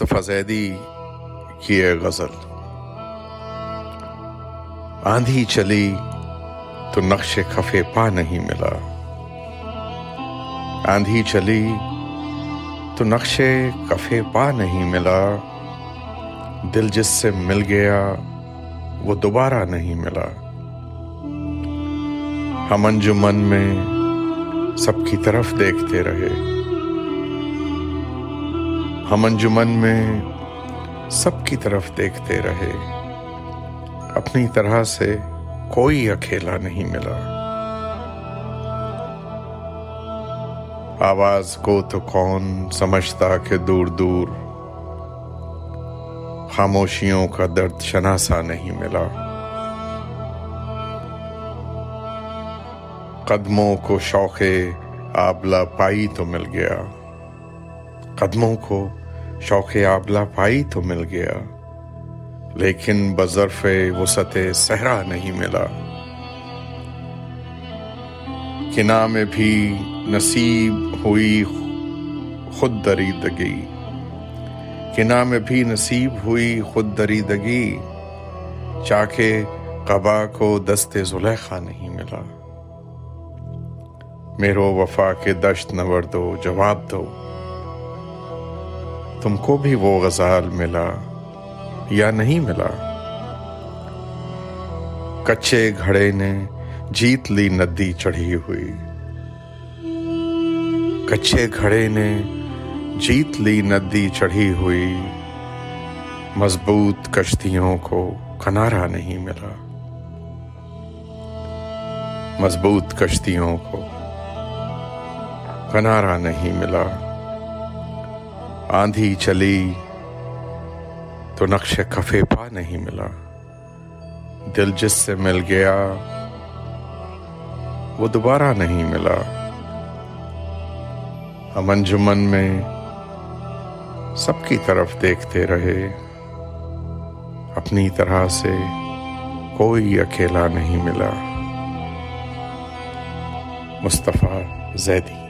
مصطفی زیدی کی یہ غزل۔ آندھی چلی تو نقش خفے پا نہیں ملا، آندھی چلی تو نقش خفے پا نہیں ملا، دل جس سے مل گیا وہ دوبارہ نہیں ملا۔ ہم انجمن میں سب کی طرف دیکھتے رہے، ہم انجمن میں سب کی طرف دیکھتے رہے، اپنی طرح سے کوئی اکیلا نہیں ملا۔ آواز کو تو کون سمجھتا کہ دور دور، خاموشیوں کا درد شناسا نہیں ملا۔ قدموں کو شوق آبلا پائی تو مل گیا، قدموں کو شوق آبلا پائی تو مل گیا، لیکن بظرف وسط صحرا نہیں ملا۔ کنا میں بھی نصیب ہوئی خود دریدگی، کنا میں بھی نصیب ہوئی خود دریدگی، چاکے قبا کو دست زلیخا نہیں ملا۔ میرو وفا کے دشت نور دو جواب دو، تم کو بھی وہ غزال ملا یا نہیں ملا؟ کچے گھڑے نے جیت لی ندی چڑھی ہوئی، کچے گھڑے نے جیت لی ندی چڑھی ہوئی، مضبوط کشتیوں کو کنارہ نہیں ملا، مضبوط کشتیوں کو کنارہ نہیں ملا۔ آندھی چلی تو نقش کفے پا نہیں ملا، دل جس سے مل گیا وہ دوبارہ نہیں ملا۔ ہم انجمن میں سب کی طرف دیکھتے رہے، اپنی طرح سے کوئی اکیلا نہیں ملا۔ مصطفی زیدی۔